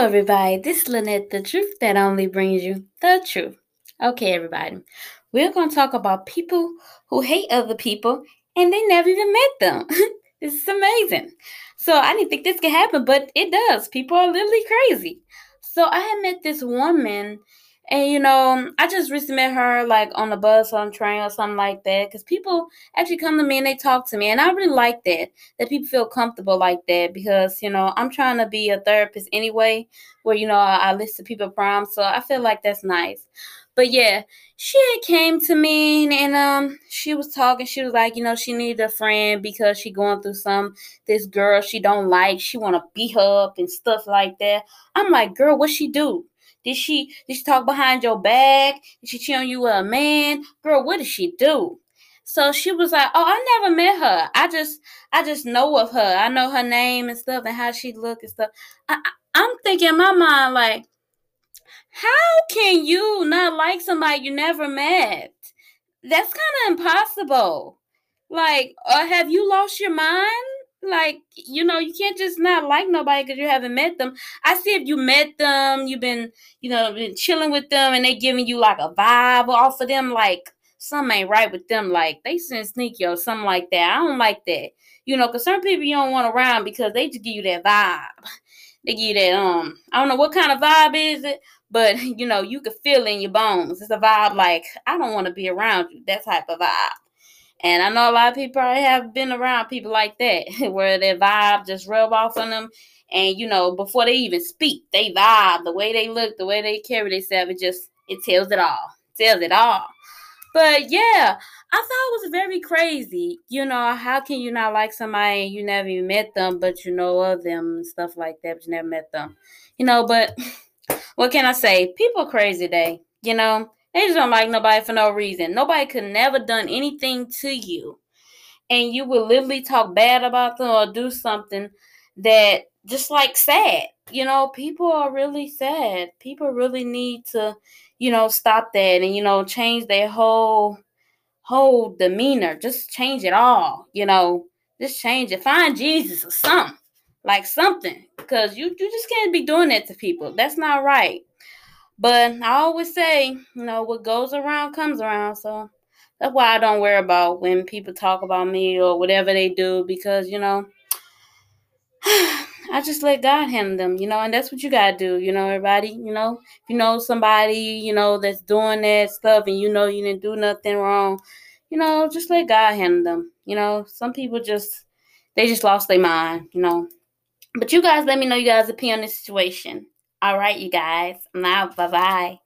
Hello, everybody. This is Lynette, the truth that only brings you the truth. Okay, everybody. We're going to talk about people who hate other people and they never even met them. This is amazing. So I didn't think this could happen, but it does. People are literally crazy. So I had met this woman and, I just recently met her like on the bus or on the train or something like that because people actually come to me and they talk to me. And I really like that people feel comfortable like that because, I'm trying to be a therapist anyway where, I listen to people's problems. So I feel like that's nice. But yeah, she came to me and she was talking. She was like, she needed a friend because she going through this girl she don't like. She want to beat her up and stuff like that. I'm like, girl, what she do? Did she talk behind your back? Did she cheat on you with a man? Girl, what did she do? So she was like, oh, I never met her. I just know of her. I know her name and stuff and how she look and stuff. I'm thinking in my mind like, how can you not like somebody you never met? That's kind of impossible. Like, have you lost your mind? Like, you can't just not like nobody because you haven't met them. I see if you met them, you've been, been chilling with them and they giving you like a vibe off of them. Like, something ain't right with them. Like, they send sneaky or something like that. I don't like that. Because certain people you don't want around because they just give you that vibe. They give you that, I don't know what kind of vibe is it. But, you can feel in your bones. It's a vibe like, I don't want to be around you. That type of vibe. And I know a lot of people probably have been around people like that, where their vibe just rub off on them. And, before they even speak, they vibe. The way they look, the way they carry themselves, it tells it all. It tells it all. But, yeah, I thought it was very crazy. How can you not like somebody and you never even met them, but you know of them and stuff like that, but you never met them. But... what can I say? People are crazy today, They just don't like nobody for no reason. Nobody could never done anything to you. And you will literally talk bad about them or do something that just like sad. People are really sad. People really need to, stop that and, change their whole demeanor. Just change it all, Just change it. Find Jesus or something. Like something, because you just can't be doing that to people. That's not right. But I always say, what goes around comes around. So that's why I don't worry about when people talk about me or whatever they do, because, I just let God handle them, and that's what you got to do. Everybody, if you know somebody, that's doing that stuff and, you didn't do nothing wrong, just let God handle them. Some people they just lost their mind, But you guys let me know you guys' opinion on this situation. All right, you guys. Now, bye-bye.